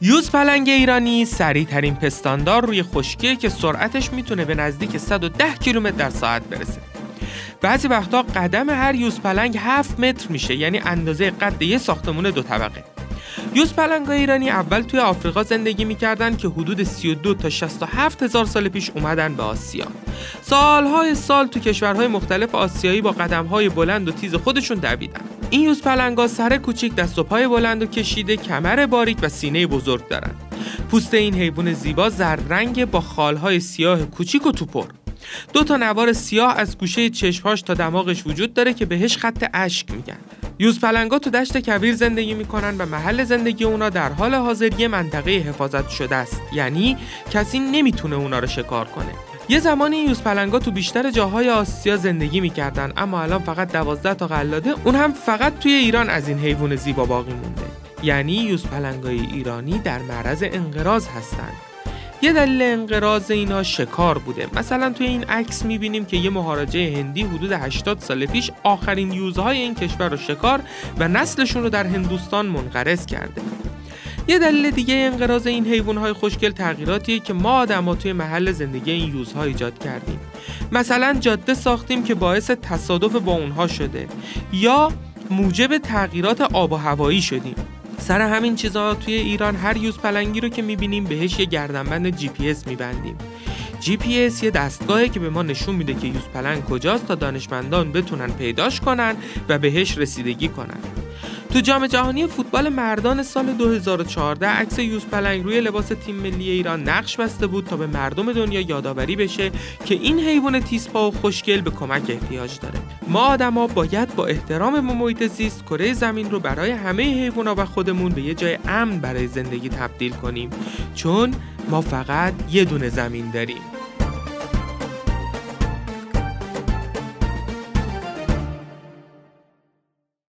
یوزپلنگ ایرانی سریع‌ترین پستاندار روی خشکی که سرعتش میتونه به نزدیک 110 کیلومتر در ساعت برسه. بعضی وقتا قدم هر یوزپلنگ 7 متر میشه، یعنی اندازه قد یه ساختمون دو طبقه. یوزپلنگ‌های ایرانی اول توی آفریقا زندگی می‌کردن که حدود 32 تا 67 هزار سال پیش اومدن به آسیا. سال‌های سال تو کشورهای مختلف آسیایی با قدم‌های بلند و تیز خودشون دویدن. این یوزپلنگ‌ها سر کوچک، دست و پای بلند و کشیده، کمر باریک و سینه بزرگ دارن. پوست این حیوان زیبا زرد رنگ با خال‌های سیاه کوچیک و توپر. دو تا نوار سیاه از گوشه چشم‌هاش تا دماغش وجود داره که بهش خط اشک میگن. یوزپلنگ‌ها تو دشت کویر زندگی می‌کنن و محل زندگی اونا در حال حاضر یه منطقه حفاظت شده است، یعنی کسی نمیتونه اونا رو شکار کنه. یه زمانی یوزپلنگ‌ها تو بیشتر جاهای آسیا زندگی می‌کردن، اما الان فقط 12 تا قلاده، اون هم فقط توی ایران، از این حیوان زیبا باقی مونده. یعنی یوزپلنگ‌های ایرانی در معرض انقراض هستن. یه دلیل انقراض اینا شکار بوده. مثلا توی این عکس می‌بینیم که یه مهاراجه هندی حدود 80 سال پیش آخرین یوزهای این کشور رو شکار و نسلشون رو در هندوستان منقرض کرده. یه دلیل دیگه انقراض این حیوانات خوشگل تغییراتیه که ما آدم‌ها توی محل زندگی این یوزها ایجاد کردیم. مثلا جاده ساختیم که باعث تصادف با اونها شده یا موجب تغییرات آب و هوایی شدیم. سر همین چیزا توی ایران هر یوزپلنگی رو که میبینیم بهش یه گردنبند GPS میبندیم. GPS یه دستگاهه که به ما نشون میده که یوزپلنگ کجاست تا دانشمندان بتونن پیداش کنن و بهش رسیدگی کنن. تو جامجهانی فوتبال مردان سال 2014 عکس یوزپلنگ روی لباس تیم ملی ایران نقش بسته بود تا به مردم دنیا یادآوری بشه که این حیوان تیزپا و خوشگل به کمک احتیاج داره. ما آدما باید با احترام به محیط زیست کره زمین رو برای همه حیونا و خودمون به یه جای امن برای زندگی تبدیل کنیم، چون ما فقط یه دونه زمین داریم.